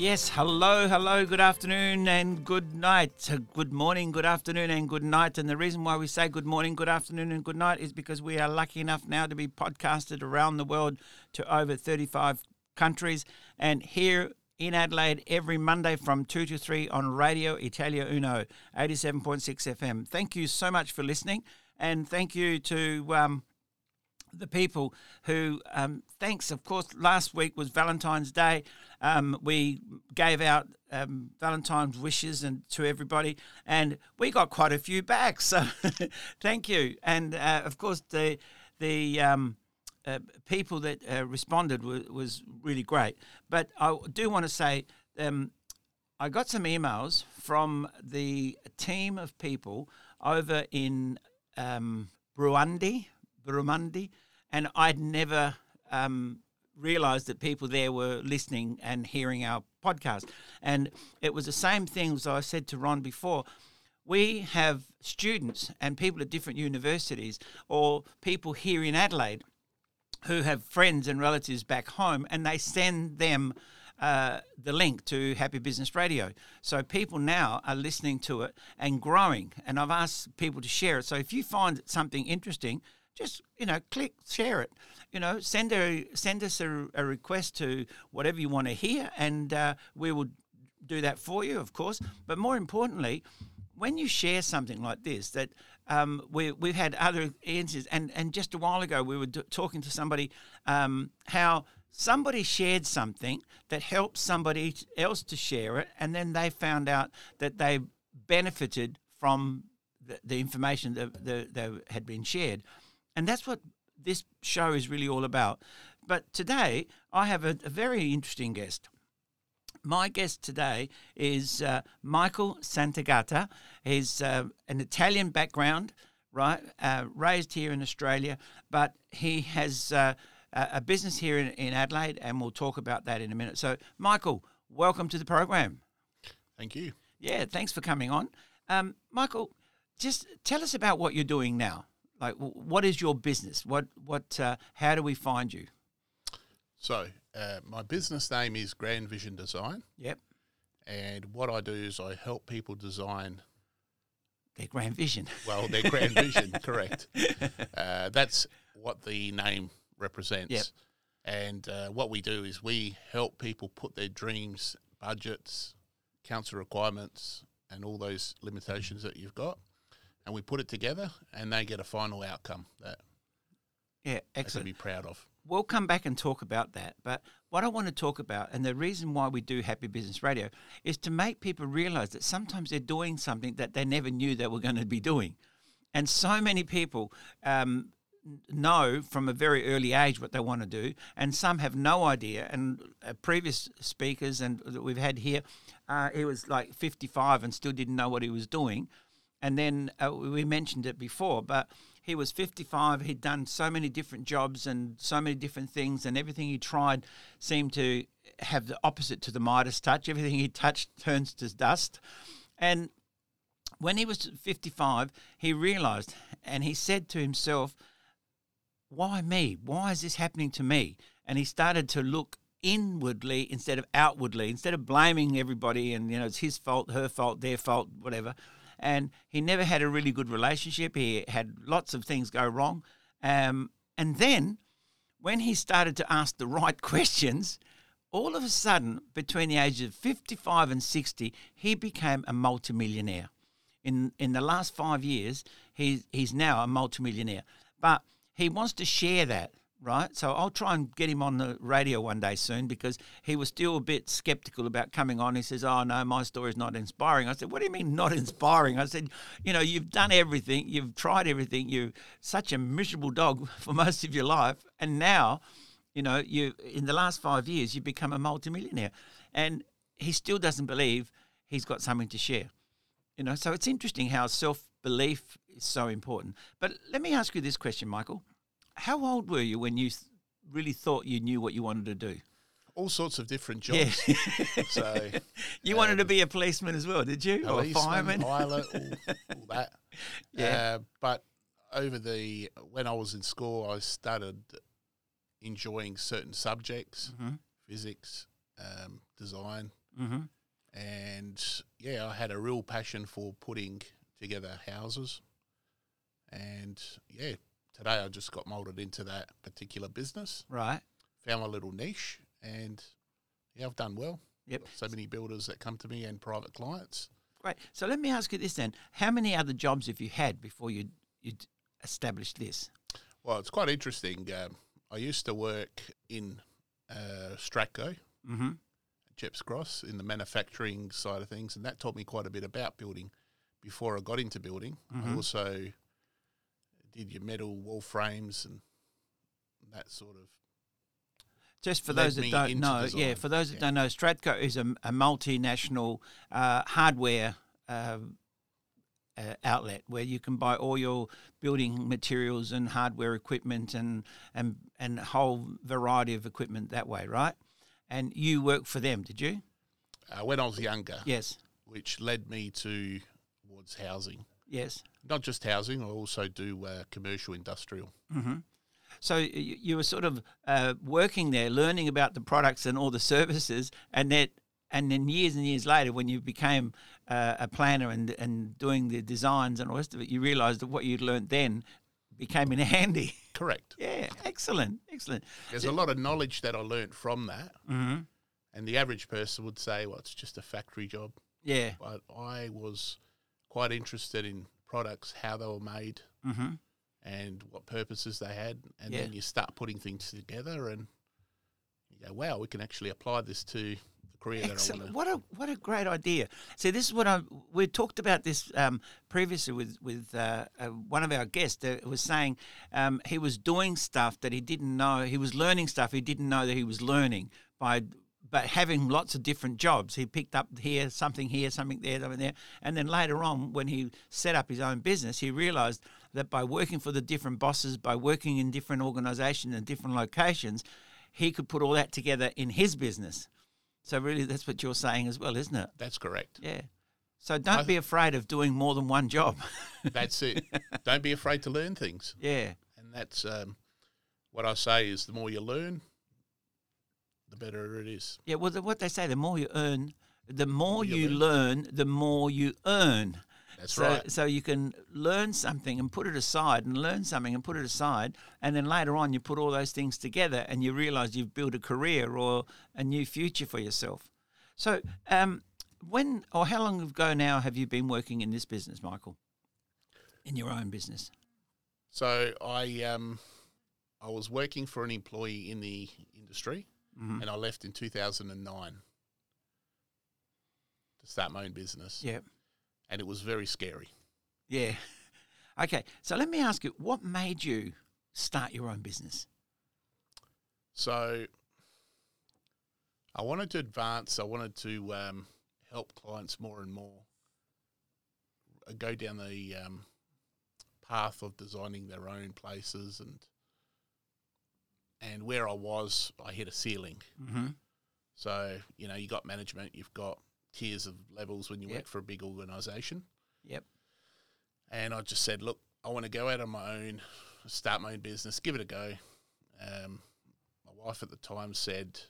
Yes, hello, good afternoon and good night. Good morning, good afternoon and good night. And the reason why we say good morning, good afternoon and good night is because we are lucky enough now to be podcasted around the world to over 35 countries. And here in Adelaide every Monday from 2 to 3 on Radio Italia Uno, 87.6 FM. Thank you so much for listening, and thank you to the people who, thanks, of course, last week was Valentine's Day. We gave out Valentine's wishes and to everybody, and we got quite a few back. So thank you. And, of course, the people that responded was really great. But I do want to say I got some emails from the team of people over in Burundi, and I'd never realised that people there were listening and hearing our podcast. And it was the same thing as I said to Ron before. We have students and people at different universities or people here in Adelaide who have friends and relatives back home, and they send them the link to Happy Business Radio. So people now are listening to it and growing, and I've asked people to share it. So if you find something interesting, just, click, share it, send us a request to whatever you want to hear, and we will do that for you, of course. But more importantly, when you share something like this, that we've had other instances, and just a while ago we were talking to somebody how somebody shared something that helped somebody else to share it, and then they found out that they benefited from the information that had been shared. And that's what this show is really all about. But today, I have a very interesting guest. My guest today is Michael Santagata. He's an Italian background, right? Raised here in Australia, but he has a business here in Adelaide, and we'll talk about that in a minute. So, Michael, welcome to the program. Thank you. Yeah, thanks for coming on. Michael, just tell us about what you're doing now. Like, what is your business? How do we find you? So, my business name is Grand Vision Design. Yep. And what I do is I help people design their grand vision. Well, their grand vision, correct. That's what the name represents. Yep. And what we do is we help people put their dreams, budgets, council requirements, and all those limitations that you've got. And we put it together, and they get a final outcome that excellent. They can be proud of. We'll come back and talk about that. But what I want to talk about, and the reason why we do Happy Business Radio, is to make people realise that sometimes they're doing something that they never knew they were going to be doing. And so many people know from a very early age what they want to do, and some have no idea. And previous speakers and that we've had here, he was like 55 and still didn't know what he was doing. And then we mentioned it before, but he was 55. He'd done so many different jobs and so many different things, and everything he tried seemed to have the opposite to the Midas touch. Everything he touched turns to dust. And when he was 55, he realised, and he said to himself, why me? Why is this happening to me? And he started to look inwardly instead of outwardly, instead of blaming everybody and, it's his fault, her fault, their fault, whatever. And he never had a really good relationship. He had lots of things go wrong. And then when he started to ask the right questions, all of a sudden, between the ages of 55 and 60, he became a multimillionaire. In the last 5 years, he's now a multimillionaire. But he wants to share that, right? So I'll try and get him on the radio one day soon, because he was still a bit sceptical about coming on. He says, oh, no, my story is not inspiring. I said, what do you mean not inspiring? I said, you've done everything. You've tried everything. You're such a miserable dog for most of your life. And now, you in the last 5 years, you've become a multimillionaire. And he still doesn't believe he's got something to share. You know, so it's interesting how self-belief is so important. But let me ask you this question, Michael. How old were you when you really thought you knew what you wanted to do? All sorts of different jobs. Yeah. So you wanted to be a policeman as well, did you? Policeman, or a fireman? Pilot, all that. Yeah. But when I was in school, I started enjoying certain subjects, mm-hmm. physics, design. Mm-hmm. And, yeah, I had a real passion for putting together houses. And, yeah, today I just got moulded into that particular business. Right. Found a little niche. And, yeah, I've done well. Yep. So many builders that come to me and private clients. Great. So let me ask you this then. How many other jobs have you had before you'd established this? Well, it's quite interesting. I used to work in Stratco, mm-hmm. Jepp's Cross, in the manufacturing side of things. And that taught me quite a bit about building. Before I got into building, mm-hmm. I also did your metal wall frames and that sort of. Just for those that don't know, design. Yeah, for those that don't know, Stratco is a multinational hardware outlet where you can buy all your building materials and hardware equipment and a whole variety of equipment that way, right? And you worked for them, did you? When I was younger. Yes. Which led me towards housing. Yes. Not just housing, I also do commercial industrial. Mm-hmm. So you were sort of working there, learning about the products and all the services, and then years and years later, when you became a planner and doing the designs and all the rest of it, you realised that what you'd learned then became in handy. Correct. Yeah, excellent, excellent. There's a lot of knowledge that I learned from that, mm-hmm. and the average person would say, well, it's just a factory job. Yeah. But I was quite interested in products, how they were made. Mm-hmm. And what purposes they had. And yeah. then you start putting things together and you go, wow, we can actually apply this to the career Excellent. That I want to. What a great idea. See, this is what we talked about this previously with one of our guests that was saying he was doing stuff that he didn't know. He was learning stuff he didn't know that he was learning but having lots of different jobs. He picked up here, something there, something there. And then later on, when he set up his own business, he realised that by working for the different bosses, by working in different organisations and different locations, he could put all that together in his business. So really that's what you're saying as well, isn't it? That's correct. Yeah. So don't be afraid of doing more than one job. That's it. Don't be afraid to learn things. Yeah. And that's what I say is the more you learn, the better it is. Yeah, well, what they say, the more you earn, the more you learn, the more you earn. That's right. So you can learn something and put it aside and learn something and put it aside. And then later on, you put all those things together and you realize you've built a career or a new future for yourself. So how long ago now have you been working in this business, Michael, in your own business? So I was working for an employee in the industry, mm-hmm. and I left in 2009 to start my own business. Yeah. And it was very scary. Yeah. Okay. So let me ask you, what made you start your own business? So I wanted to advance. I wanted to help clients more and more go down the path of designing their own places. And where I was, I hit a ceiling. Mm-hmm. So, you know, you got management, you've got tiers of levels when you yep. work for a big organisation. Yep. And I just said, look, I want to go out on my own, start my own business, give it a go. My wife at the time said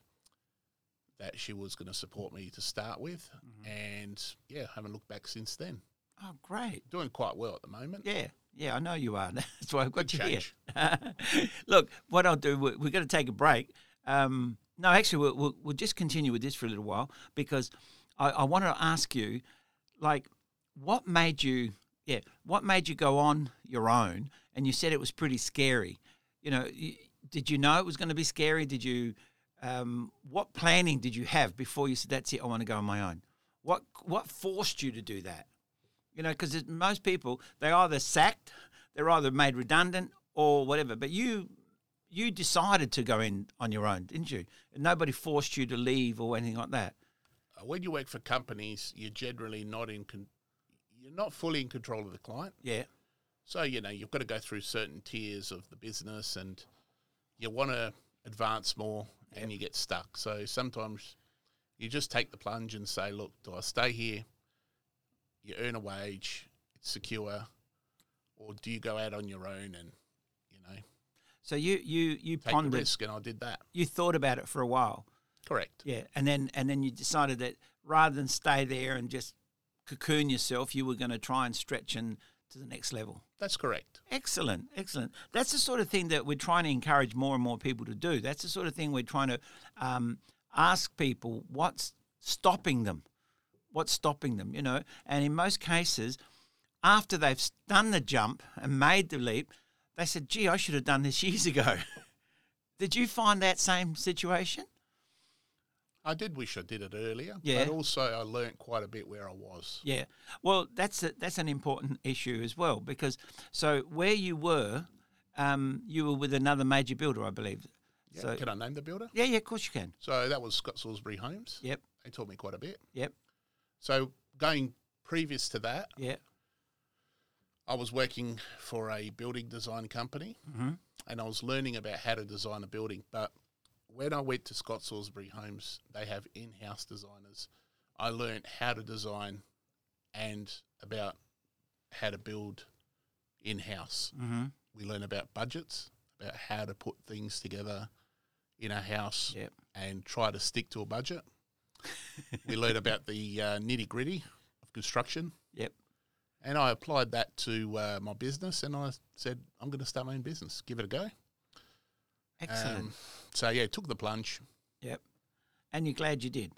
that she was going to support me to start with. Mm-hmm. And, yeah, I haven't looked back since then. Oh, great. Doing quite well at the moment. Yeah. Yeah, I know you are. That's why I've got you here. Look, what I'll do, we're going to take a break. No, actually, we'll just continue with this for a little while because I want to ask you, like, what made you go on your own? And you said it was pretty scary. You know, did you know it was going to be scary? Did you? What planning did you have before you said, that's it, I want to go on my own? What forced you to do that? You know, because most people, they're either sacked, they're either made redundant or whatever. But you decided to go in on your own, didn't you? And nobody forced you to leave or anything like that. When you work for companies, you're generally not in, you're not fully in control of the client. Yeah. So, you know, you've got to go through certain tiers of the business and you want to advance more and you get stuck. So sometimes you just take the plunge and say, look, do I stay here? You earn a wage, it's secure, or do you go out on your own and, you know. So you take pondered the risk, and I did that. You thought about it for a while. Correct. Yeah, and then you decided that rather than stay there and just cocoon yourself, you were going to try and stretch and to the next level. That's correct. Excellent, excellent. That's the sort of thing that we're trying to encourage more and more people to do. That's the sort of thing we're trying to ask people, what's stopping them? What's stopping them, you know? And in most cases, after they've done the jump and made the leap, they said, gee, I should have done this years ago. Did you find that same situation? I did wish I did it earlier, but also I learnt quite a bit where I was. Yeah, well, that's an important issue as well, because so where you were with another major builder, I believe. Yeah. So, can I name the builder? Yeah, of course you can. So that was Scott Salisbury Homes. Yep. They taught me quite a bit. Yep. So going previous to that, I was working for a building design company, and I was learning about how to design a building. But when I went to Scott Salisbury Homes, they have in-house designers. I learned how to design and about how to build in-house. We learn about budgets, about how to put things together in a house and try to stick to a budget. We learn about the nitty-gritty of construction. Yep. And I applied that to my business, and I said, I'm going to start my own business. Give it a go. Excellent. So, yeah, took the plunge. Yep. And you're glad you did.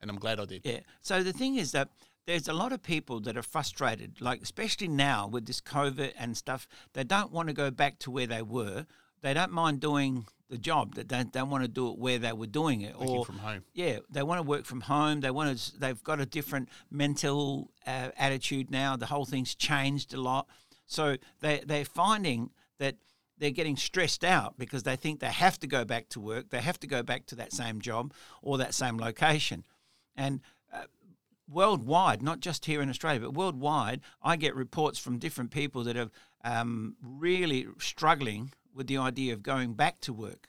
And I'm glad I did. Yeah. So the thing is that there's a lot of people that are frustrated, like especially now with this COVID and stuff. They don't want to go back to where they were. They don't mind doing the job. They don't want to do it where they were doing it. Working from home. Yeah, they want to work from home. They've got a different mental attitude now. The whole thing's changed a lot. So they're finding that they're getting stressed out because they think they have to go back to work. They have to go back to that same job or that same location. And worldwide, not just here in Australia, but worldwide, I get reports from different people that are really struggling with the idea of going back to work.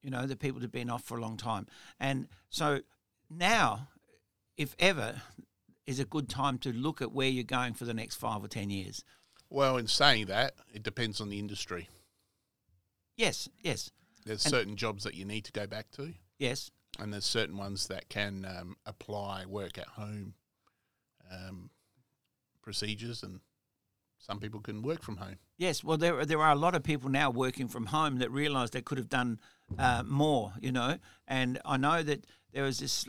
You know, the people that have been off for a long time. And so now, if ever, is a good time to look at where you're going for the next 5 or 10 years. Well, in saying that, it depends on the industry. Yes, yes. There's certain jobs that you need to go back to. Yes. And there's certain ones that can apply work at home procedures, and some people can work from home. Yes, well, there are a lot of people now working from home that realise they could have done more, you know. And I know that there was this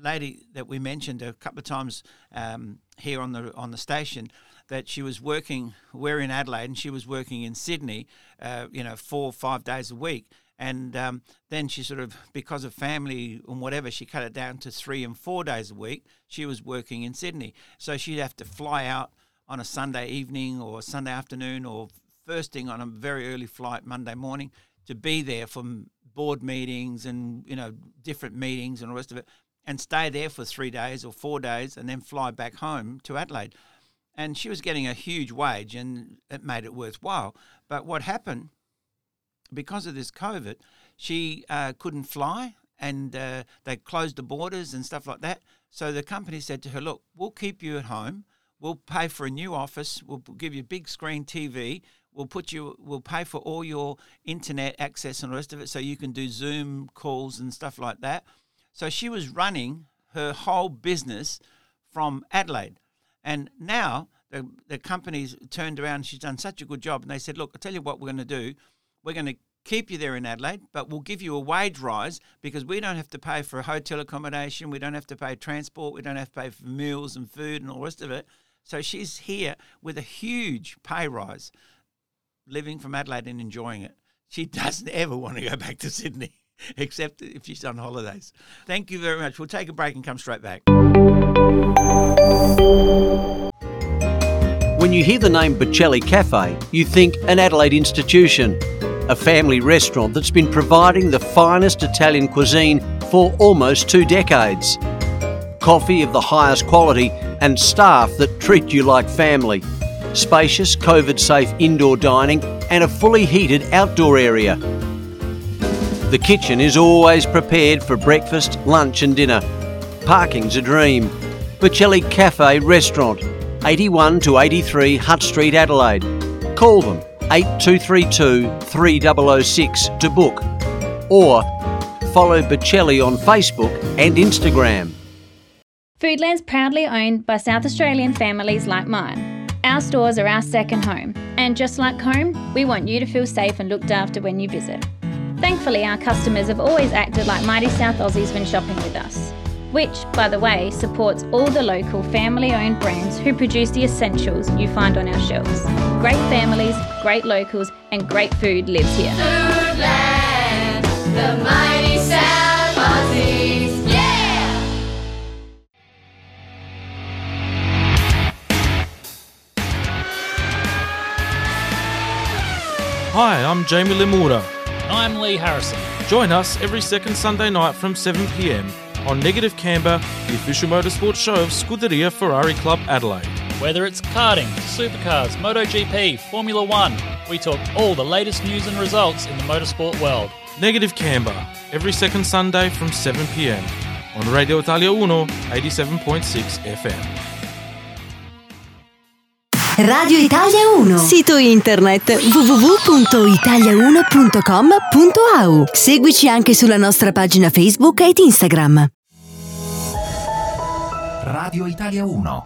lady that we mentioned a couple of times here on the station, that she was working, we're in Adelaide, and she was working in Sydney, 4 or 5 days a week. And then she sort of, because of family and whatever, she cut it down to 3 and 4 days a week. She was working in Sydney. So she'd have to fly out on a Sunday evening or Sunday afternoon or first thing on a very early flight Monday morning to be there for board meetings and, you know, different meetings and all the rest of it, and stay there for 3 days or 4 days and then fly back home to Adelaide. And she was getting a huge wage, and it made it worthwhile. But what happened, because of this COVID, she couldn't fly, and they closed the borders and stuff like that. So the company said to her, look, we'll keep you at home. We'll pay for a new office. We'll give you a big screen TV. We'll pay for all your internet access and the rest of it so you can do Zoom calls and stuff like that. So she was running her whole business from Adelaide. And now the company's turned around. She's done such a good job. And they said, look, I'll tell you what we're going to do. We're going to keep you there in Adelaide, but we'll give you a wage rise because we don't have to pay for hotel accommodation. We don't have to pay transport. We don't have to pay for meals and food and all the rest of it. So she's here with a huge pay rise, living from Adelaide and enjoying it. She doesn't ever want to go back to Sydney, except if she's on holidays. Thank you very much. We'll take a break and come straight back. When you hear the name Bocelli Cafe, you think an Adelaide institution, a family restaurant that's been providing the finest Italian cuisine for almost 2 decades. Coffee of the highest quality and staff that treat you like family. Spacious, COVID-safe indoor dining and a fully heated outdoor area. The kitchen is always prepared for breakfast, lunch and dinner. Parking's a dream. Bocelli Cafe Restaurant, 81 to 83 Hutt Street, Adelaide. Call them 8232 3006 to book or follow Bocelli on Facebook and Instagram. Foodland's proudly owned by South Australian families like mine. Our stores are our second home, and just like home, we want you to feel safe and looked after when you visit. Thankfully, our customers have always acted like mighty South Aussies when shopping with us, which, by the way, supports all the local family-owned brands who produce the essentials you find on our shelves. Great families, great locals, and great food lives here. Foodland, the mighty South Aussies. Hi, I'm Jamie Limura. And I'm Lee Harrison. Join us every second Sunday night from 7pm on Negative Camber, the official motorsport show of Scuderia Ferrari Club Adelaide. Whether it's karting, supercars, MotoGP, Formula One, we talk all the latest news and results in the motorsport world. Negative Camber, every second Sunday from 7pm on Radio Italia Uno, 87.6 FM. Radio Italia 1. Sito internet www.italia1.com.au. Seguici anche sulla nostra pagina Facebook ed Instagram. Radio Italia 1.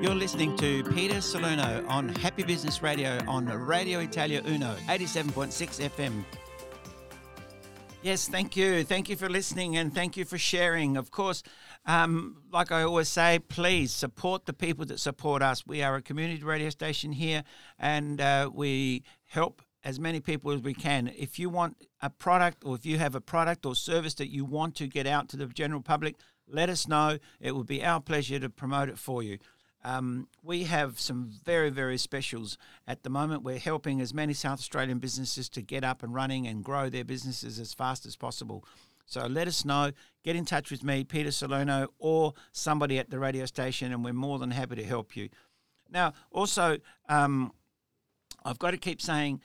You're listening to Peter Salerno on Happy Business Radio on Radio Italia Uno, 87.6 FM. Yes, thank you. Thank you for listening and thank you for sharing. Of course, like I always say, please support the people that support us. We are a community radio station here and we help as many people as we can. If you want a product or if you have a product or service that you want to get out to the general public, let us know. It would be our pleasure to promote it for you. We have some very, very specials at the moment. We're helping as many South Australian businesses to get up and running and grow their businesses as fast as possible. So let us know. Get in touch with me, Peter Salerno, or somebody at the radio station, and we're more than happy to help you. Now, also, I've got to keep saying,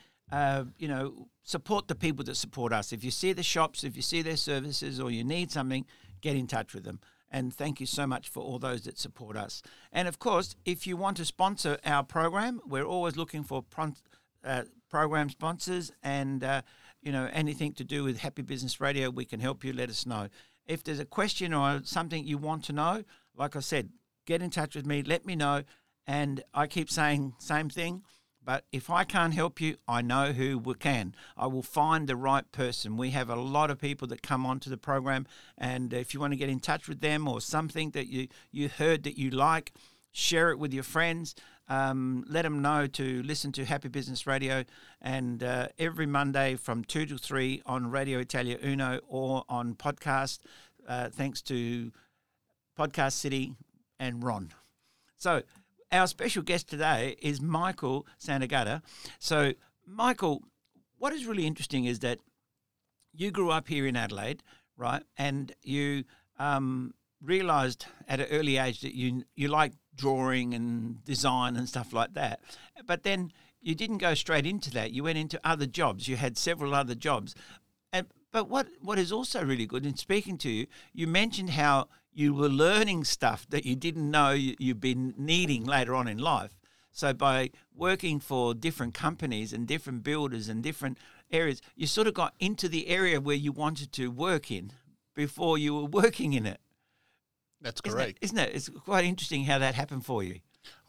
support the people that support us. If you see the shops, if you see their services, or you need something, get in touch with them. And thank you so much for all those that support us. And, of course, if you want to sponsor our program, we're always looking for program sponsors and, anything to do with Happy Business Radio, we can help you. Let us know. If there's a question or something you want to know, like I said, get in touch with me. Let me know. And I keep saying same thing. But if I can't help you, I know who can. I will find the right person. We have a lot of people that come onto the program, and if you want to get in touch with them or something that you heard that you like, share it with your friends. Let them know to listen to Happy Business Radio and every Monday from 2 to 3 on Radio Italia Uno or on podcast, thanks to Podcast City and Ron. So, our special guest today is Michael Santagata. So, Michael, what is really interesting is that you grew up here in Adelaide, right? And you realised at an early age that you liked drawing and design and stuff like that. But then you didn't go straight into that. You went into other jobs. You had several other jobs. But what is also really good in speaking to you, you mentioned how you were learning stuff that you didn't know you've been needing later on in life. So by working for different companies and different builders and different areas, you sort of got into the area where you wanted to work in before you were working in it. That's correct. Isn't it? It's quite interesting how that happened for you.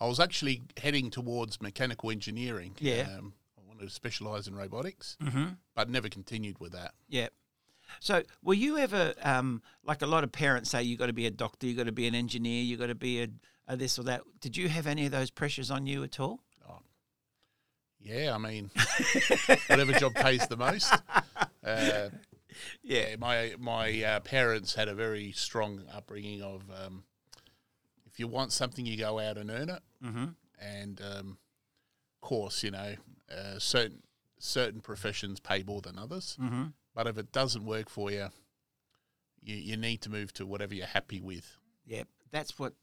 I was actually heading towards mechanical engineering. Yeah. I wanted to specialise in robotics, but never continued with that. Yeah. So were you ever, like a lot of parents say, you've got to be a doctor, you've got to be an engineer, you've got to be a this or that. Did you have any of those pressures on you at all? Oh, yeah, I mean, whatever job pays the most. My parents had a very strong upbringing of if you want something, you go out and earn it. Mm-hmm. And, of course, certain professions pay more than others. Mm-hmm. But if it doesn't work for you, you need to move to whatever you're happy with. Yeah, that's what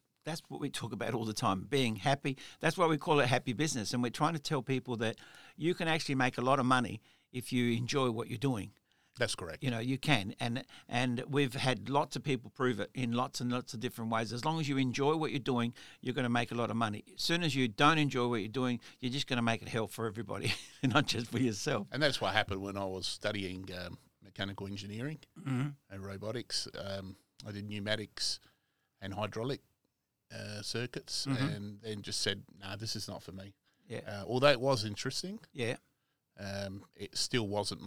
we talk about all the time, being happy. That's why we call it happy business. And we're trying to tell people that you can actually make a lot of money if you enjoy what you're doing. That's correct. You know, you can. And we've had lots of people prove it in lots and lots of different ways. As long as you enjoy what you're doing, you're going to make a lot of money. As soon as you don't enjoy what you're doing, you're just going to make it hell for everybody, not just for yourself. And that's what happened when I was studying mechanical engineering and robotics. I did pneumatics and hydraulic circuits and then just said, no, this is not for me. Yeah. Although it was interesting. Yeah. It still wasn't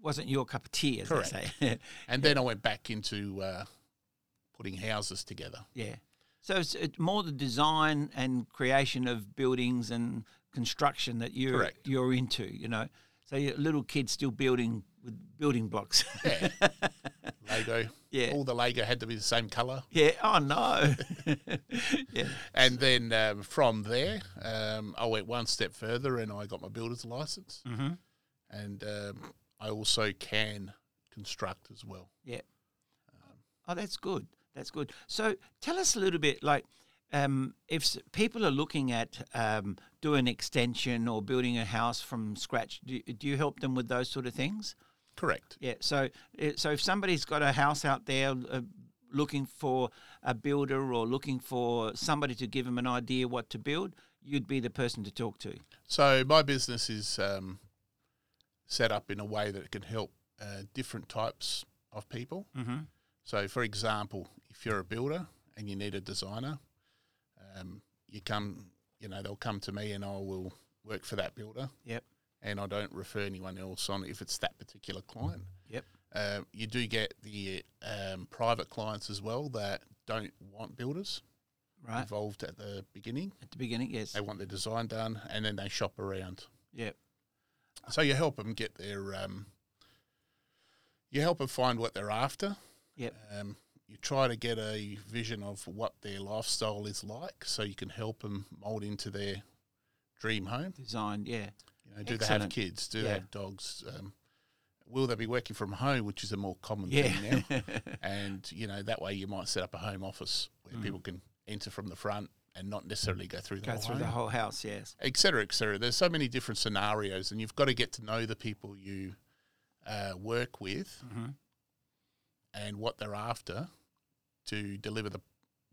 wasn't your cup of tea, as correct. They say. And then I went back into putting houses together. Yeah. So it's more the design and creation of buildings and construction that you're into, you know. So your little kid still building with building blocks. Yeah. Lego. Yeah. All the Lego had to be the same colour. Yeah. Oh, no. Yeah. And then from there, I went one step further and I got my builder's licence. Mm-hmm. And... I also can construct as well. Yeah. Oh, that's good. That's good. So tell us a little bit, like, if people are looking at doing an extension or building a house from scratch, do you help them with those sort of things? Correct. Yeah. So if somebody's got a house out there looking for a builder or looking for somebody to give them an idea what to build, you'd be the person to talk to. So my business is... set up in a way that it can help different types of people. Mm-hmm. So, for example, if you're a builder and you need a designer, they'll come to me and I will work for that builder. Yep. And I don't refer anyone else on if it's that particular client. Yep. You do get the private clients as well that don't want builders involved at the beginning. At the beginning, yes. They want the design done and then they shop around. Yep. So you help them get their, you help them find what they're after. Yep. You try to get a vision of what their lifestyle is like, so you can help them mould into their dream home. Design, yeah. You know, do excellent. They have kids? Do they have dogs? Will they be working from home, which is a more common thing now? And you know, that way you might set up a home office where people can enter from the front. And not necessarily go through the whole house, yes. Et cetera, et cetera. There's so many different scenarios, and you've got to get to know the people you work with and what they're after to deliver the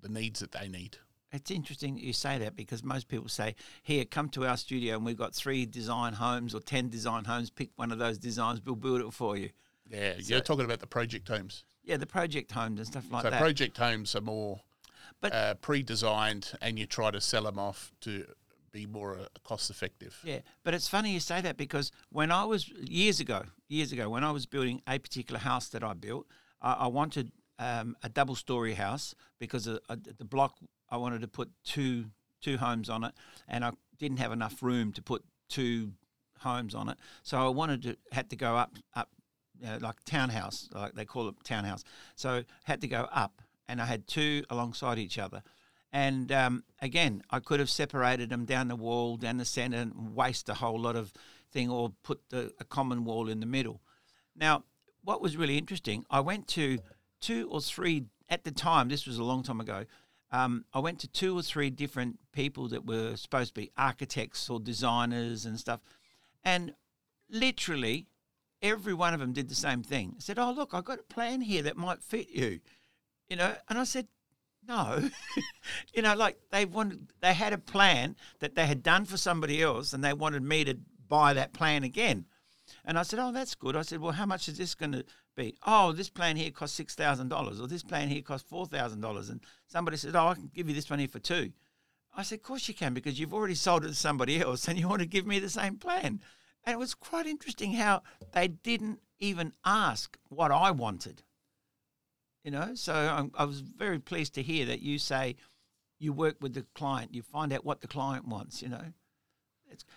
needs that they need. It's interesting you say that, because most people say, here, come to our studio and we've got 3 design homes or 10 design homes. Pick one of those designs. We'll build it for you. Yeah, so, you're talking about the project homes. Yeah, the project homes and stuff like that. So project homes are more... But pre-designed, and you try to sell them off to be more cost-effective. Yeah, but it's funny you say that, because when I was years ago, when I was building a particular house that I built, I wanted a double-story house, because the block I wanted to put two homes on it, and I didn't have enough room to put 2 homes on it, so I had to go up, you know, like townhouse, like they call it townhouse. So had to go up. And I had 2 alongside each other. And again, I could have separated them down the wall, down the centre, and waste a whole lot of thing, or put a common wall in the middle. Now, what was really interesting, I went to 2 or 3, at the time, this was a long time ago, I went to 2 or 3 different people that were supposed to be architects or designers and stuff. And literally, every one of them did the same thing. I said, oh, look, I've got a plan here that might fit you. You know, and I said, no, you know, like they had a plan that they had done for somebody else, and they wanted me to buy that plan again. And I said, oh, that's good. I said, well, how much is this going to be? Oh, this plan here costs $6,000, or this plan here costs $4,000. And somebody said, oh, I can give you this one here for $2,000. I said, of course you can, because you've already sold it to somebody else and you want to give me the same plan. And it was quite interesting how they didn't even ask what I wanted. You know, so I was very pleased to hear that you say you work with the client. You find out what the client wants, you know.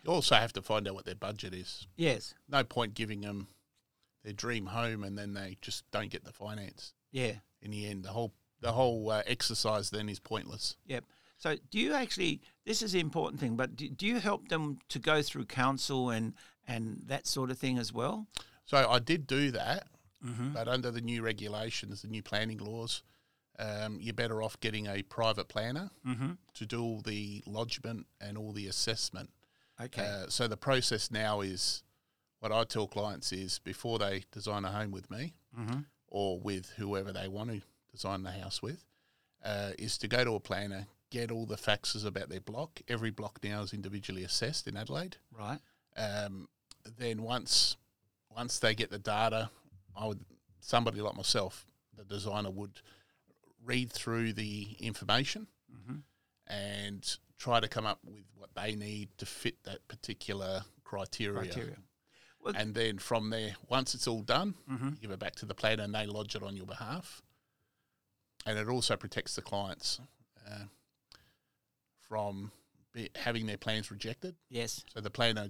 You also have to find out what their budget is. Yes. No point giving them their dream home and then they just don't get the finance. Yeah. In the end, the whole exercise then is pointless. Yep. So do you actually, this is the important thing, but do you help them to go through counsel and that sort of thing as well? So I did do that. Mm-hmm. But under the new regulations, the new planning laws, you're better off getting a private planner mm-hmm. to do all the lodgement and all the assessment. Okay. So the process now is, what I tell clients is, before they design a home with me mm-hmm. or with whoever they want to design the house with, is to go to a planner, get all the faxes about their block. Every block now is individually assessed in Adelaide. Right. Then once they get the data, somebody like myself, the designer, would read through the information mm-hmm. and try to come up with what they need to fit that particular criteria. Well, and then from there, once it's all done, mm-hmm. you give it back to the planner and they lodge it on your behalf. And it also protects the clients from having their plans rejected. Yes. So the planner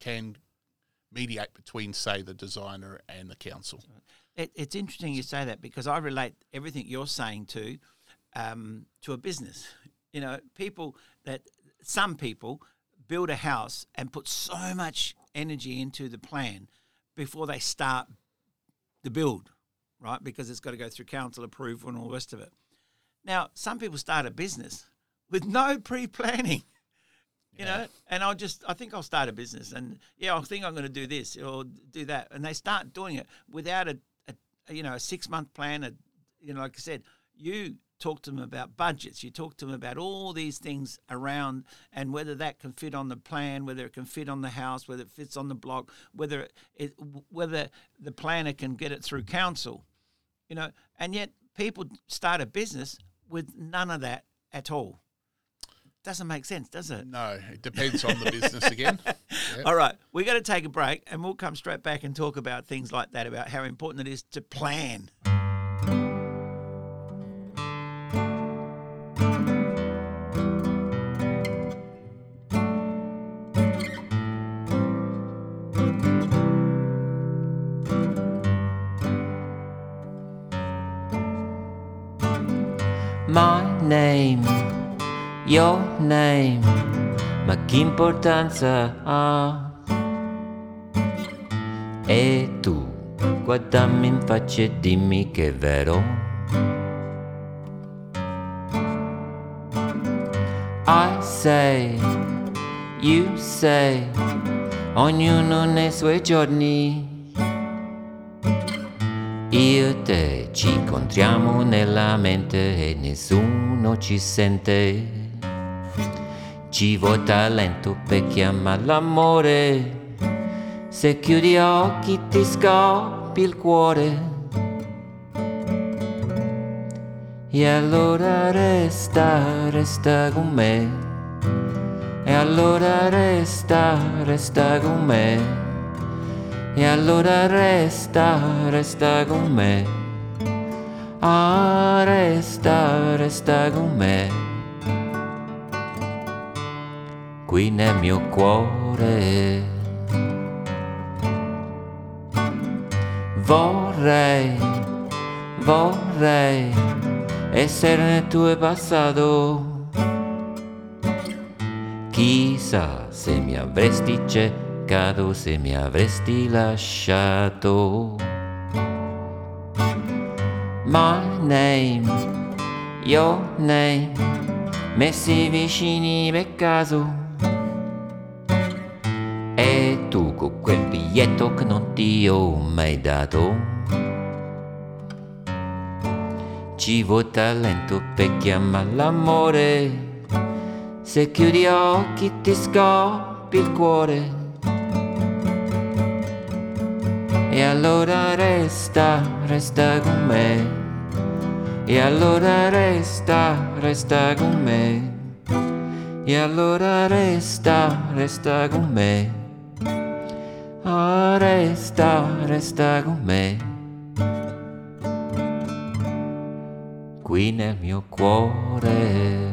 can mediate between, say, the designer and the council. It's interesting you say that, because I relate everything you're saying to a business. You know, some people build a house and put so much energy into the plan before they start the build, right? Because it's got to go through council approval and all the rest of it. Now, some people start a business with no pre-planning, you know, and I think I'll start a business and I think I'm going to do this or do that. And they start doing it without a 6-month plan. Like I said, you talk to them about budgets. You talk to them about all these things around and whether that can fit on the plan, whether it can fit on the house, whether it fits on the block, whether the planner can get it through council, you know. And yet people start a business with none of that at all. Doesn't make sense, does it? No, it depends on the business again. Yep. All right, we're going to take a break and we'll come straight back and talk about things like that, about how important it is to plan. Your name, ma che importanza ha? E tu, guardami in faccia e dimmi che è vero. I say, you say, ognuno nei suoi giorni. Io e te ci incontriamo nella mente e nessuno ci sente. Ci vuole talento per chiamare l'amore, se chiudi occhi ti scoppi il cuore. E allora resta con me. E allora resta con me. E allora resta con me. Ah, resta con me. Qui nel mio cuore vorrei essere nel tuo passato. Chissà se mi avresti cercato, se mi avresti lasciato. My name, your name, messi vicini per caso. Tu con quel biglietto che non ti ho mai dato. Ci vuole talento per chiamare l'amore, se chiudi occhi ti scoppi il cuore. E allora resta con me. E allora resta con me. E allora resta con me. Ah, resta con me, qui nel mio cuore.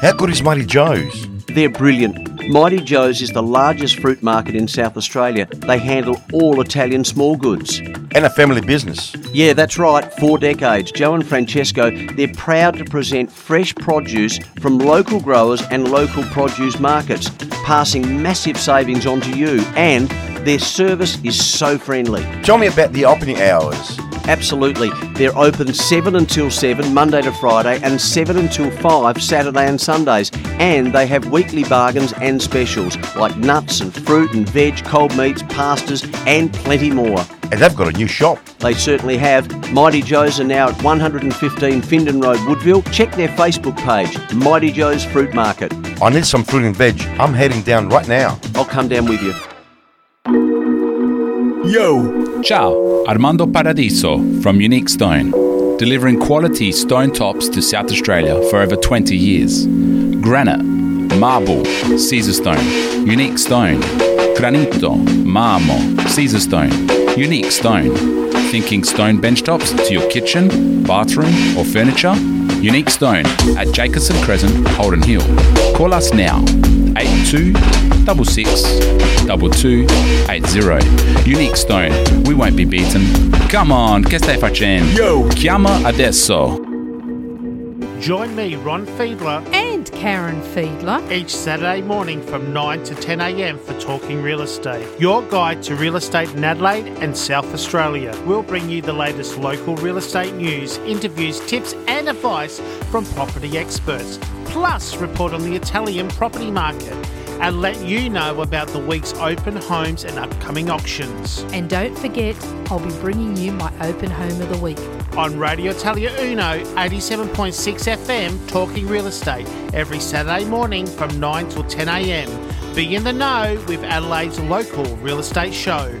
How good is Mighty Joe's? They're brilliant. Mighty Joe's is the largest fruit market in South Australia. They handle all Italian small goods. And a family business. Yeah, that's right. 4 decades. Joe and Francesco, they're proud to present fresh produce from local growers and local produce markets, passing massive savings on to you. And their service is so friendly. Tell me about the opening hours. Absolutely. They're open 7 until 7, Monday to Friday, and 7 until 5, Saturday and Sundays. And they have weekly bargains and specials, like nuts and fruit and veg, cold meats, pastas, and plenty more. And they've got a new shop. They certainly have. Mighty Joe's are now at 115 Findon Road, Woodville. Check their Facebook page, Mighty Joe's Fruit Market. I need some fruit and veg. I'm heading down right now. I'll come down with you. Yo! Ciao, Armando Paradiso from Unique Stone, delivering quality stone tops to South Australia for over 20 years. Granite, marble, Caesar stone, Unique Stone, granito, marmo, Caesar stone, Unique Stone. Thinking stone bench tops to your kitchen, bathroom or furniture? Unique Stone at Jacobson Crescent, Holden Hill. Call us now. 8266 2280. Unique Stone. We won't be beaten. Come on, che stai facendo? Yo, chiama adesso. Join me, Ron Fiedler and Karen Fiedler, each Saturday morning from 9 to 10 a.m. for Talking Real Estate, your guide to real estate in Adelaide and South Australia. We'll bring you the latest local real estate news, interviews, tips and advice from property experts, plus report on the Italian property market and let you know about the week's open homes and upcoming auctions. And don't forget, I'll be bringing you my open home of the week. On Radio Italia Uno, 87.6 FM, Talking Real Estate, every Saturday morning from 9 till 10 a.m. Be in the know with Adelaide's local real estate show.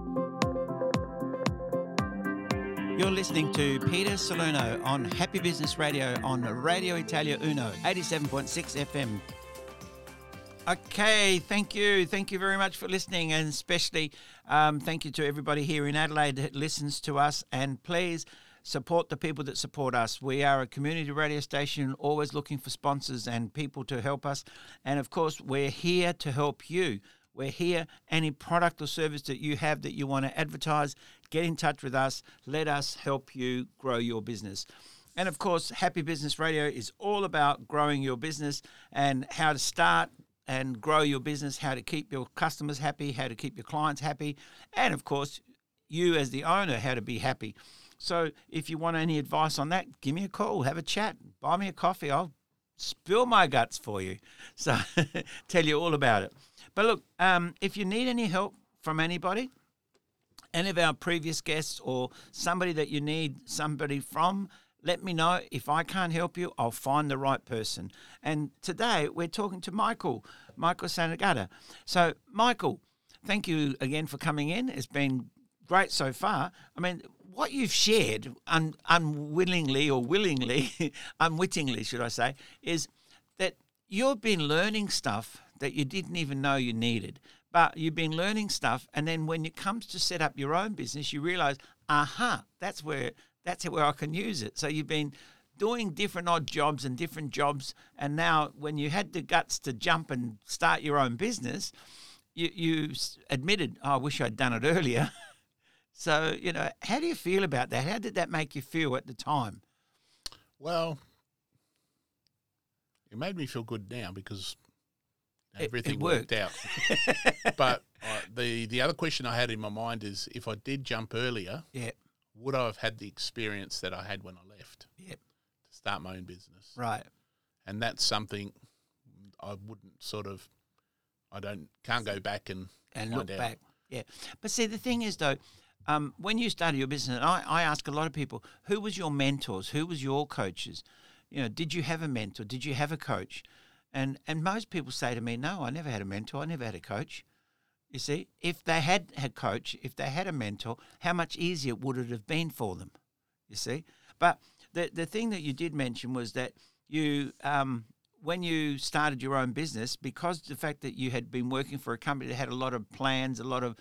You're listening to Peter Salerno on Happy Business Radio on Radio Italia Uno, 87.6 FM. Okay, thank you. Thank you very much for listening, and especially thank you to everybody here in Adelaide that listens to us, and please support the people that support us. We are a community radio station, always looking for sponsors and people to help us, and of course we're here to help you. We're here. Any product or service that you have that you want to advertise, get in touch with us. Let us help you grow your business. And of course, Happy Business Radio is all about growing your business and how to start and grow your business, how to keep your customers happy, how to keep your clients happy, and of course, you as the owner, how to be happy. So if you want any advice on that, give me a call, have a chat, buy me a coffee. I'll spill my guts for you. So tell you all about it. But look, if you need any help from anybody, any of our previous guests or somebody that you need somebody from, let me know. If I can't help you, I'll find the right person. And today we're talking to Michael Santagata. So Michael, thank you again for coming in. It's been great so far. I mean, what you've shared unwillingly or willingly, unwittingly should I say, is that you've been learning stuff that you didn't even know you needed. But you've been learning stuff, and then when it comes to set up your own business, you realise, that's where I can use it. So you've been doing different odd jobs and different jobs, and now when you had the guts to jump and start your own business, you admitted, oh, I wish I'd done it earlier. So, you know, how do you feel about that? How did that make you feel at the time? Well, it made me feel good now because everything it worked out. But the other question I had in my mind is, if I did jump earlier, yeah, would I have had the experience that I had when I left? Yep. To start my own business. Right. And that's something I wouldn't can't go back and look back. Yeah. But see, the thing is though, when you started your business, and I ask a lot of people, who was your mentors? Who was your coaches? You know, did you have a mentor? Did you have a coach? And most people say to me, no, I never had a mentor. I never had a coach. You see, if they had a coach, if they had a mentor, how much easier would it have been for them? You see? But the thing that you did mention was that you, when you started your own business, because of the fact that you had been working for a company that had a lot of plans, a lot of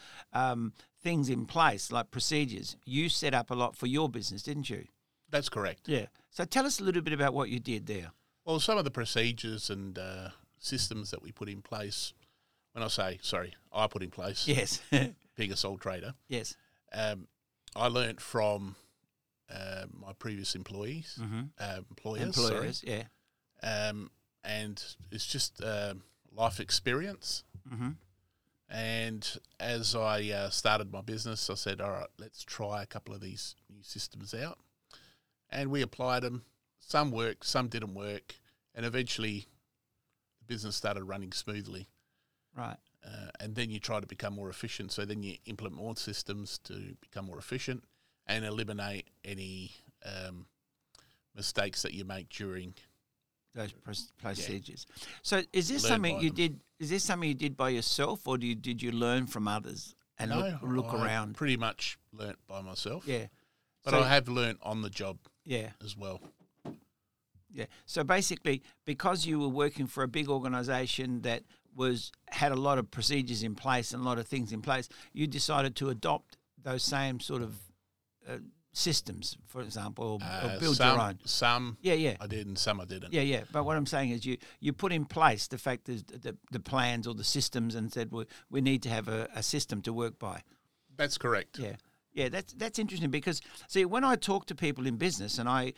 things in place, like procedures, you set up a lot for your business, didn't you? That's correct. Yeah. So tell us a little bit about what you did there. Well, some of the procedures and systems that we put in place, when I say, sorry, I put in place. Yes. Being a sole trader. Yes. I learnt from my previous employees. Mm-hmm. Employers, sorry. Yeah. And it's just life experience. Mm-hmm. And as I started my business, I said, all right, let's try a couple of these new systems out. And we applied them. Some worked, some didn't work. And eventually the business started running smoothly. Right. And then you try to become more efficient. So then you implement more systems to become more efficient and eliminate any mistakes that you make during those procedures. Yeah. So is this Is this something you did by yourself, or did you learn from others and look around? Pretty much learnt by myself. Yeah, but so I have learnt on the job. Yeah, as well. Yeah. So basically, because you were working for a big organisation that had a lot of procedures in place and a lot of things in place, you decided to adopt those same sort of systems, for example, or build your own. Some I did and some I didn't. Yeah, yeah. But what I'm saying is you put in place the fact that the plans or the systems and said, well, we need to have a system to work by. That's correct. Yeah. Yeah, that's interesting because, see, when I talk to people in business and I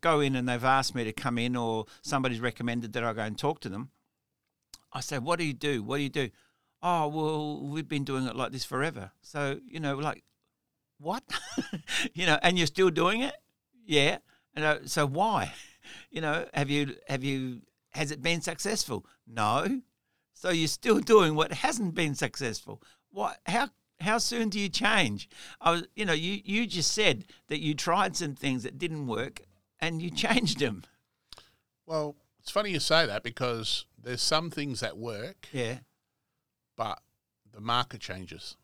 go in and they've asked me to come in or somebody's recommended that I go and talk to them, I say, what do you do? What do you do? Oh, well, we've been doing it like this forever. So, like, what? And you're still doing it? Yeah. And so why? Has it been successful? No. So you're still doing what hasn't been successful. What? How soon do you change? You just said that you tried some things that didn't work and you changed them. Well, it's funny you say that because there's some things that work. Yeah. But the market changes.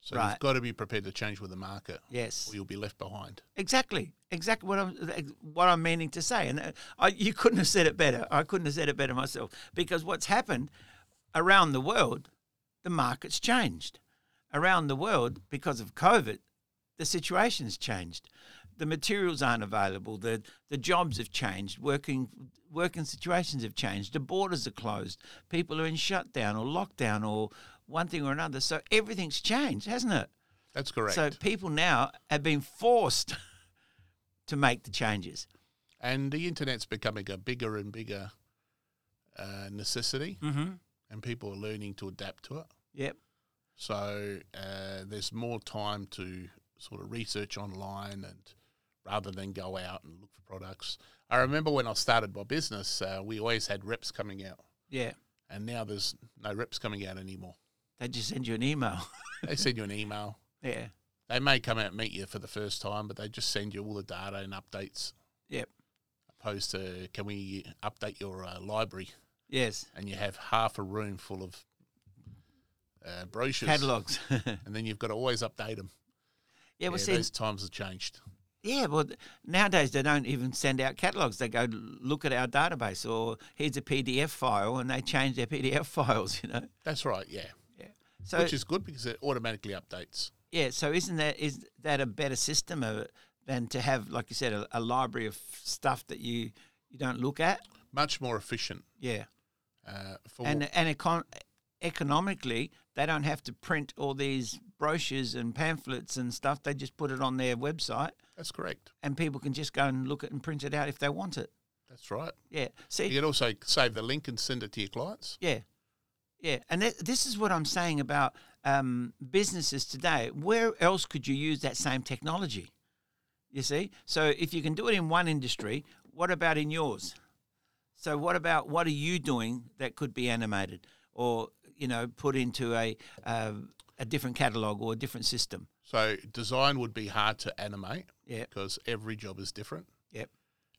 So You've got to be prepared to change with the market. Yes. Or you'll be left behind. Exactly what I'm meaning to say. And you couldn't have said it better. I couldn't have said it better myself because what's happened around the world, the market's changed. Around the world, because of COVID, the situation's changed. The materials aren't available. The jobs have changed. Working situations have changed. The borders are closed. People are in shutdown or lockdown or one thing or another. So everything's changed, hasn't it? That's correct. So people now have been forced to make the changes. And the internet's becoming a bigger and bigger necessity. Mm-hmm. And people are learning to adapt to it. Yep. So there's more time to sort of research online and rather than go out and look for products. I remember when I started my business, we always had reps coming out. Yeah. And now there's no reps coming out anymore. They just send you an email. They send you an email. Yeah. They may come out and meet you for the first time, but they just send you all the data and updates. Yep. Opposed to, can we update your library? Yes. And you have half a room full of brochures. Catalogues. And then you've got to always update them. Yeah, well, those times have changed. Yeah, well, nowadays they don't even send out catalogues. They go look at our database or here's a PDF file and they change their PDF files, That's right, yeah. Yeah. So, which is good because it automatically updates. Yeah, so is that a better system than to have, like you said, a library of stuff that you don't look at? Much more efficient. Yeah. Economically, they don't have to print all these brochures and pamphlets and stuff. They just put it on their website. That's correct. And people can just go and look at and print it out if they want it. That's right. Yeah. See, you can also save the link and send it to your clients. Yeah. Yeah. And this is what I'm saying about businesses today. Where else could you use that same technology? You see? So if you can do it in one industry, what about in yours? So what about what are you doing that could be animated or, put into a different catalogue or a different system? So design would be hard to animate because every job is different. Yep.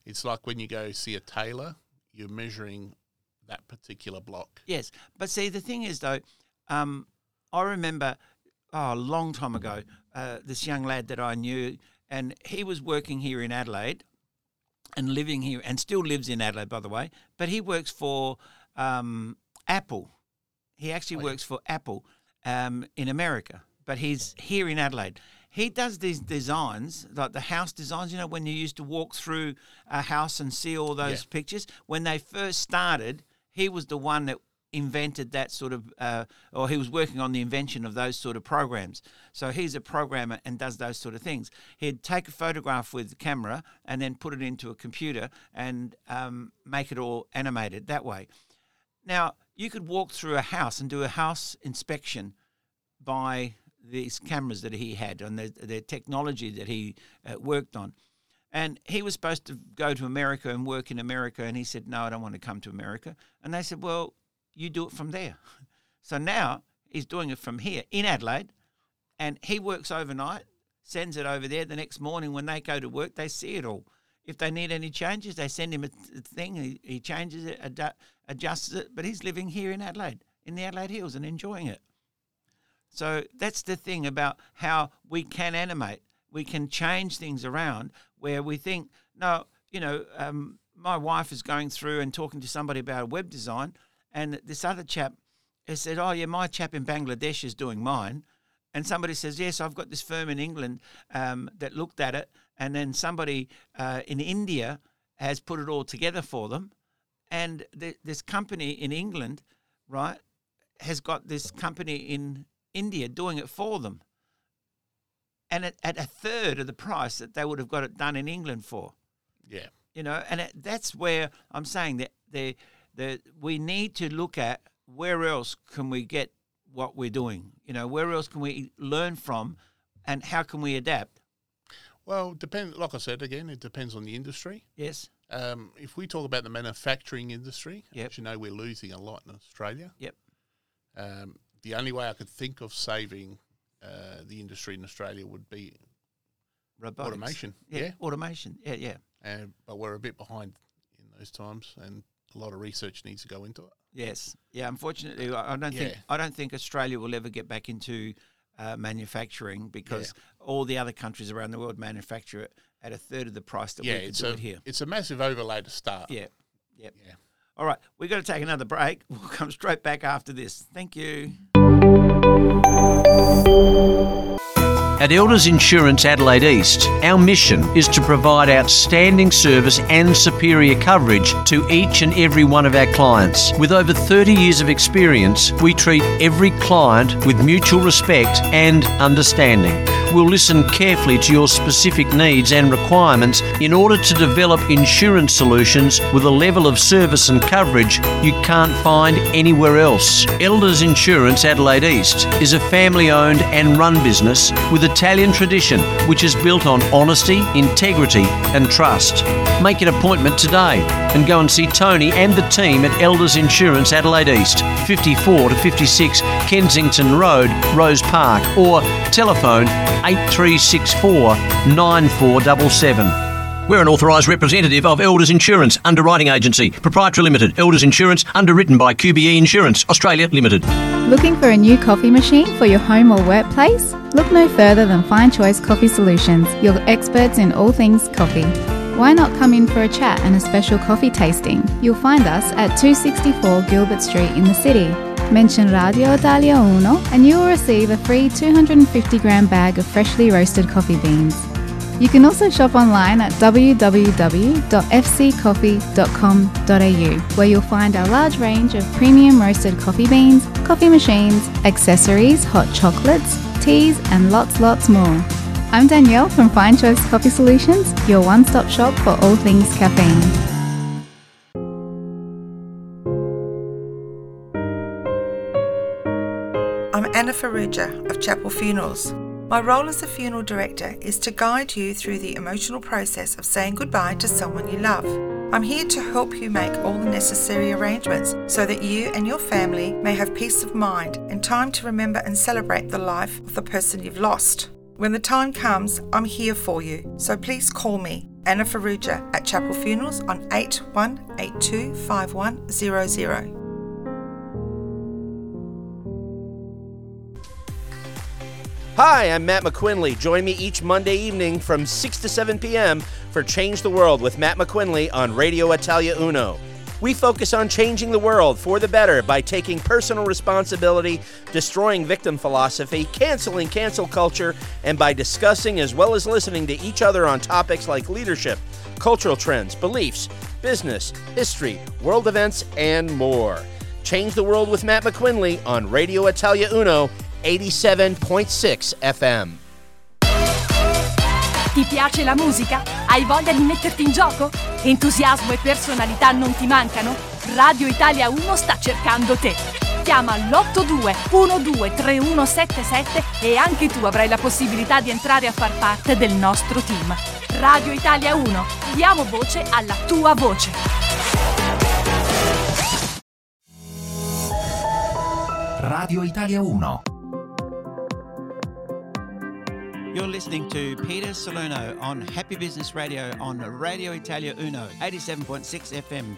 It's like when you go see a tailor, you're measuring that particular block. Yes. But see, the thing is, though, I remember a long time ago, this young lad that I knew, and he was working here in Adelaide and living here, and still lives in Adelaide, by the way, but he works for Apple. He actually works for Apple in America, but he's here in Adelaide. He does these designs, like the house designs, you know, when you used to walk through a house and see all those pictures. When they first started, he was the one that invented that sort of, or he was working on the invention of those sort of programs. So he's a programmer and does those sort of things. He'd take a photograph with the camera and then put it into a computer and make it all animated that way. Now, you could walk through a house and do a house inspection by these cameras that he had and the technology that he worked on. And he was supposed to go to America and work in America, and he said, no, I don't want to come to America. And they said, well, you do it from there. So now he's doing it from here in Adelaide, and he works overnight, sends it over there. The next morning when they go to work, they see it all. If they need any changes, they send him a thing. He changes it, adjusts it, but he's living here in Adelaide, in the Adelaide Hills, and enjoying it. So that's the thing about how we can animate. We can change things around where we think, no, you know, my wife is going through and talking to somebody about web design, and this other chap has said, oh, yeah, my chap in Bangladesh is doing mine. And somebody says, yes, I've got this firm in England that looked at it. And then somebody in India has put it all together for them. And this company in England, right, has got this company in India doing it for them. And at a third of the price that they would have got it done in England for. Yeah. You know, and that's where I'm saying that we need to look at where else can we get what we're doing? You know, where else can we learn from and how can we adapt? Well, like I said, again, it depends on the industry. Yes. If we talk about the manufacturing industry, as you know, we're losing a lot in Australia. Yep. The only way I could think of saving the industry in Australia would be robotics. Automation. Yeah, automation. Yeah, yeah. But we're a bit behind in those times, and a lot of research needs to go into it. Yes. Yeah, unfortunately, I don't think Australia will ever get back into manufacturing because all the other countries around the world manufacture it at a third of the price that we could do it here. It's a massive overlay to start. Yeah. Yep. Yeah. All right, we've got to take another break. We'll come straight back after this. Thank you. At Elders Insurance Adelaide East, our mission is to provide outstanding service and superior coverage to each and every one of our clients. With over 30 years of experience, we treat every client with mutual respect and understanding. We'll listen carefully to your specific needs and requirements in order to develop insurance solutions with a level of service and coverage you can't find anywhere else. Elders Insurance Adelaide East is a family-owned and run business with Italian tradition, which is built on honesty, integrity and trust. Make an appointment today and go and see Tony and the team at Elders Insurance Adelaide East, 54 to 56 Kensington Road, Rose Park, or telephone 8364 9477. We're an authorised representative of Elders Insurance Underwriting Agency, Proprietary Limited. Elders Insurance, underwritten by QBE Insurance, Australia Limited. Looking for a new coffee machine for your home or workplace? Look no further than Fine Choice Coffee Solutions, your experts in all things coffee. Why not come in for a chat and a special coffee tasting? You'll find us at 264 Gilbert Street in the city. Mention Radio Italia Uno and you will receive a free 250-gram bag of freshly roasted coffee beans. You can also shop online at www.fccoffee.com.au, where you'll find our large range of premium roasted coffee beans, coffee machines, accessories, hot chocolates, teas and lots more. I'm Danielle from Fine Choice Coffee Solutions, your one-stop shop for all things caffeine. I'm Anna Faruja of Chapel Funerals. My role as a funeral director is to guide you through the emotional process of saying goodbye to someone you love. I'm here to help you make all the necessary arrangements so that you and your family may have peace of mind and time to remember and celebrate the life of the person you've lost. When the time comes, I'm here for you, so please call me, Anna Faruja, at Chapel Funerals on 81825100. Hi, I'm Matt McQuinley. Join me each Monday evening from 6 to 7 p.m. for Change the World with Matt McQuinley on Radio Italia Uno. We focus on changing the world for the better by taking personal responsibility, destroying victim philosophy, canceling cancel culture, and by discussing as well as listening to each other on topics like leadership, cultural trends, beliefs, business, history, world events, and more. Change the World with Matt McQuinley on Radio Italia Uno, 87.6 FM. Ti piace la musica? Hai voglia di metterti in gioco? Entusiasmo e personalità non ti mancano? Radio Italia 1 sta cercando te. Chiama l'82123177 e anche tu avrai la possibilità di entrare a far parte del nostro team. Radio Italia 1, diamo voce alla tua voce. Radio Italia Uno. You're listening to Peter Salerno on Happy Business Radio on Radio Italia Uno, 87.6 FM.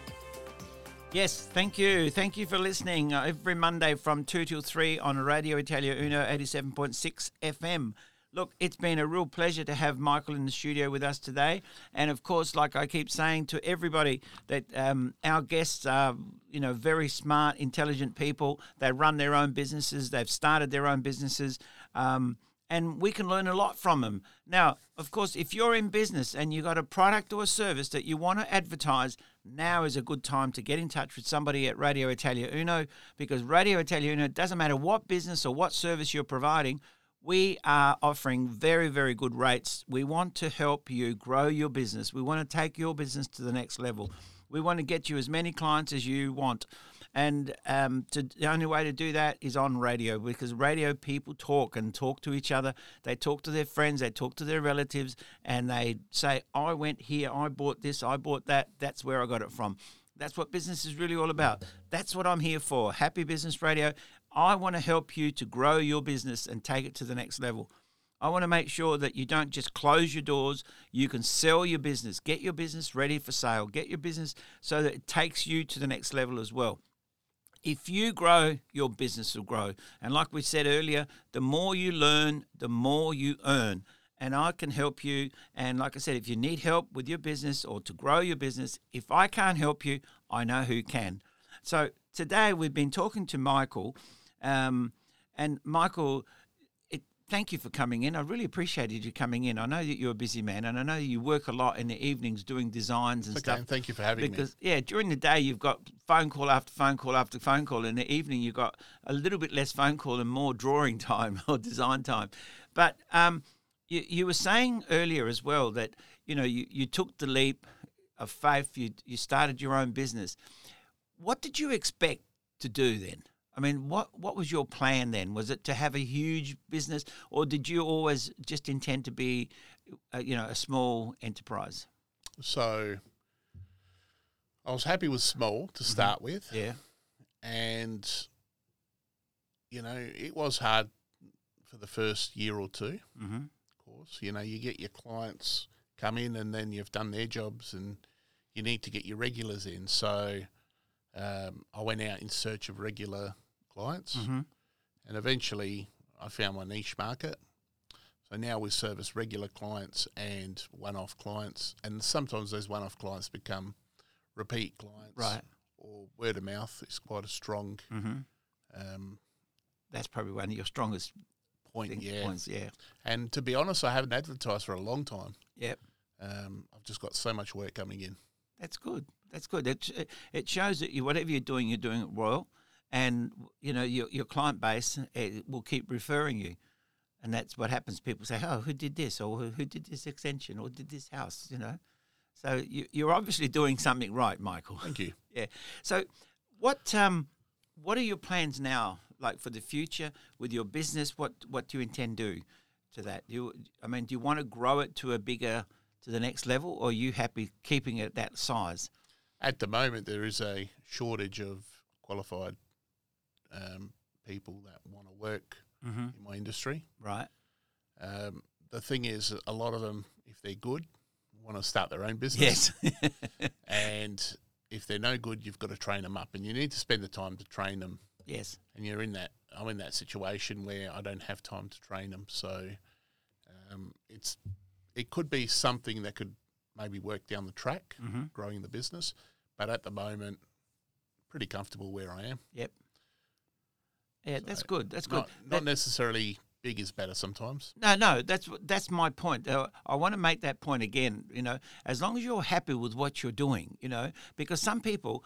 Yes, thank you. Thank you for listening every Monday from 2 till 3 on Radio Italia Uno, 87.6 FM. Look, it's been a real pleasure to have Michael in the studio with us today. And, of course, like I keep saying to everybody, that our guests are, you know, very smart, intelligent people. They run their own businesses. They've started their own businesses. And we can learn a lot from them. Now, of course, if you're in business and you've got a product or a service that you want to advertise, now is a good time to get in touch with somebody at Radio Italia Uno, because Radio Italia Uno, doesn't matter what business or what service you're providing, we are offering very, very good rates. We want to help you grow your business. We want to take your business to the next level. We want to get you as many clients as you want. And the only way to do that is on radio, because radio people talk and talk to each other. They talk to their friends. They talk to their relatives. And they say, I went here. I bought this. I bought that. That's where I got it from. That's what business is really all about. That's what I'm here for. Happy Business Radio. I want to help you to grow your business and take it to the next level. I want to make sure that you don't just close your doors. You can sell your business, get your business ready for sale, get your business so that it takes you to the next level as well. If you grow, your business will grow. And like we said earlier, the more you learn, the more you earn. And I can help you. And like I said, if you need help with your business or to grow your business, if I can't help you, I know who can. So today we've been talking to Michael. And Michael, thank you for coming in. I really appreciated you coming in. I know that you're a busy man, and I know you work a lot in the evenings doing designs and stuff. And thank you for having me. Because, yeah, during the day you've got phone call after phone call after phone call. In the evening you've got a little bit less phone call and more drawing time or design time. But you were saying earlier as well that, you know, you took the leap of faith. You started your own business. What did you expect to do then? I mean, what was your plan then? Was it to have a huge business, or did you always just intend to be, a small enterprise? So I was happy with small to start with. Yeah. And, you know, it was hard for the first year or two, of course. You know, you get your clients come in and then you've done their jobs and you need to get your regulars in. So I went out in search of regular clients, and eventually I found my niche market. So now we service regular clients and one-off clients, and sometimes those one-off clients become repeat clients. Right. Or word of mouth is quite a strong. That's probably one of your strongest points. Yeah. And to be honest, I haven't advertised for a long time. Yep. I've just got so much work coming in. That's good. That's good. It shows that whatever you're doing it well, and you know your client base will keep referring you, and that's what happens. People say, "Oh, who did this?" or "Who did this extension?" or "Did this house?" You know, so you're obviously doing something right, Michael. Thank you. Yeah. So, what are your plans now, like for the future with your business? What do you intend to do to that? Do you want to grow it to a bigger, to the next level, or are you happy keeping it at that size? At the moment, there is a shortage of qualified people that want to work in my industry. Right. The thing is, a lot of them, if they're good, want to start their own business. Yes. And if they're no good, you've got to train them up. And you need to spend the time to train them Yes. And you're in that, I'm in that situation where I don't have time to train them. So it could be something that could maybe work down the track, mm-hmm. growing the business. But at the moment, pretty comfortable where I am. Yep. Yeah, so that's good. That's good. Not necessarily big is better sometimes. No, that's my point. I want to make that point again, you know, as long as you're happy with what you're doing, you know, because some people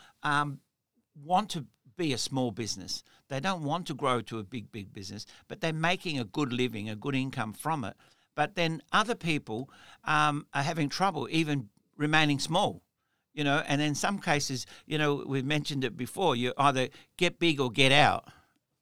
want to be a small business. They don't want to grow to a big business, but they're making a good living, a good income from it. But then other people are having trouble even remaining small, you know, and in some cases, you know, we've mentioned it before, you either get big or get out.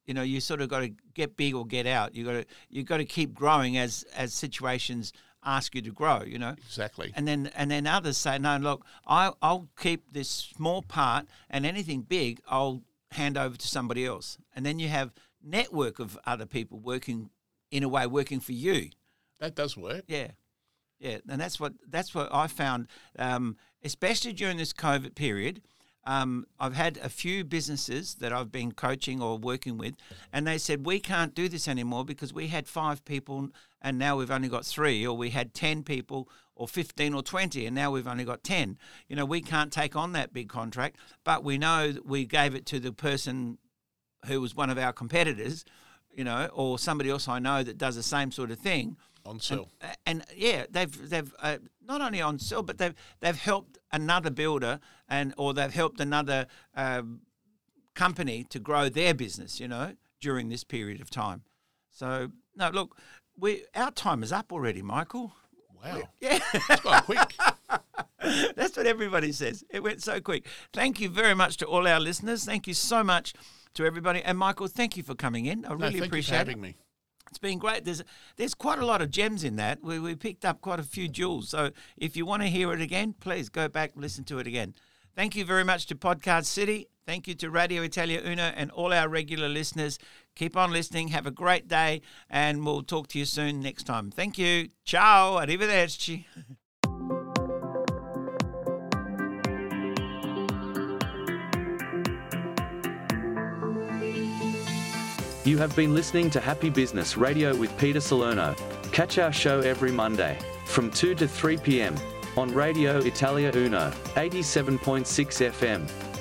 You know, you sort of got to get big or get out. You got to keep growing as situations ask you to grow. You know, exactly. And then others say, no, look, I'll keep this small part, and anything big I'll hand over to somebody else. And then you have network of other people working for you. That does work. Yeah, and that's what I found, especially during this COVID period. I've had a few businesses that I've been coaching or working with, and they said, we can't do this anymore because we had 5 people and now we've only got 3, or we had 10 people or 15 or 20 and now we've only got 10. You know, we can't take on that big contract, but we know that we gave it to the person who was one of our competitors, you know, or somebody else I know that does the same sort of thing. On sale. And yeah, they've not only on sale, but they've helped another builder or they've helped another company to grow their business, you know, during this period of time. So no, look, our time is up already, Michael. Wow. It's quite quick. That's what everybody says. It went so quick. Thank you very much to all our listeners. Thank you so much to everybody. And Michael, thank you for coming in. I really appreciate you having me. It's been great. There's quite a lot of gems in that. We picked up quite a few jewels. So if you want to hear it again, please go back and listen to it again. Thank you very much to Podcast City. Thank you to Radio Italia Uno and all our regular listeners. Keep on listening. Have a great day, and we'll talk to you soon next time. Thank you. Ciao. Arrivederci. You have been listening to Happy Business Radio with Peter Salerno. Catch our show every Monday from 2 to 3 p.m. on Radio Italia Uno, 87.6 FM.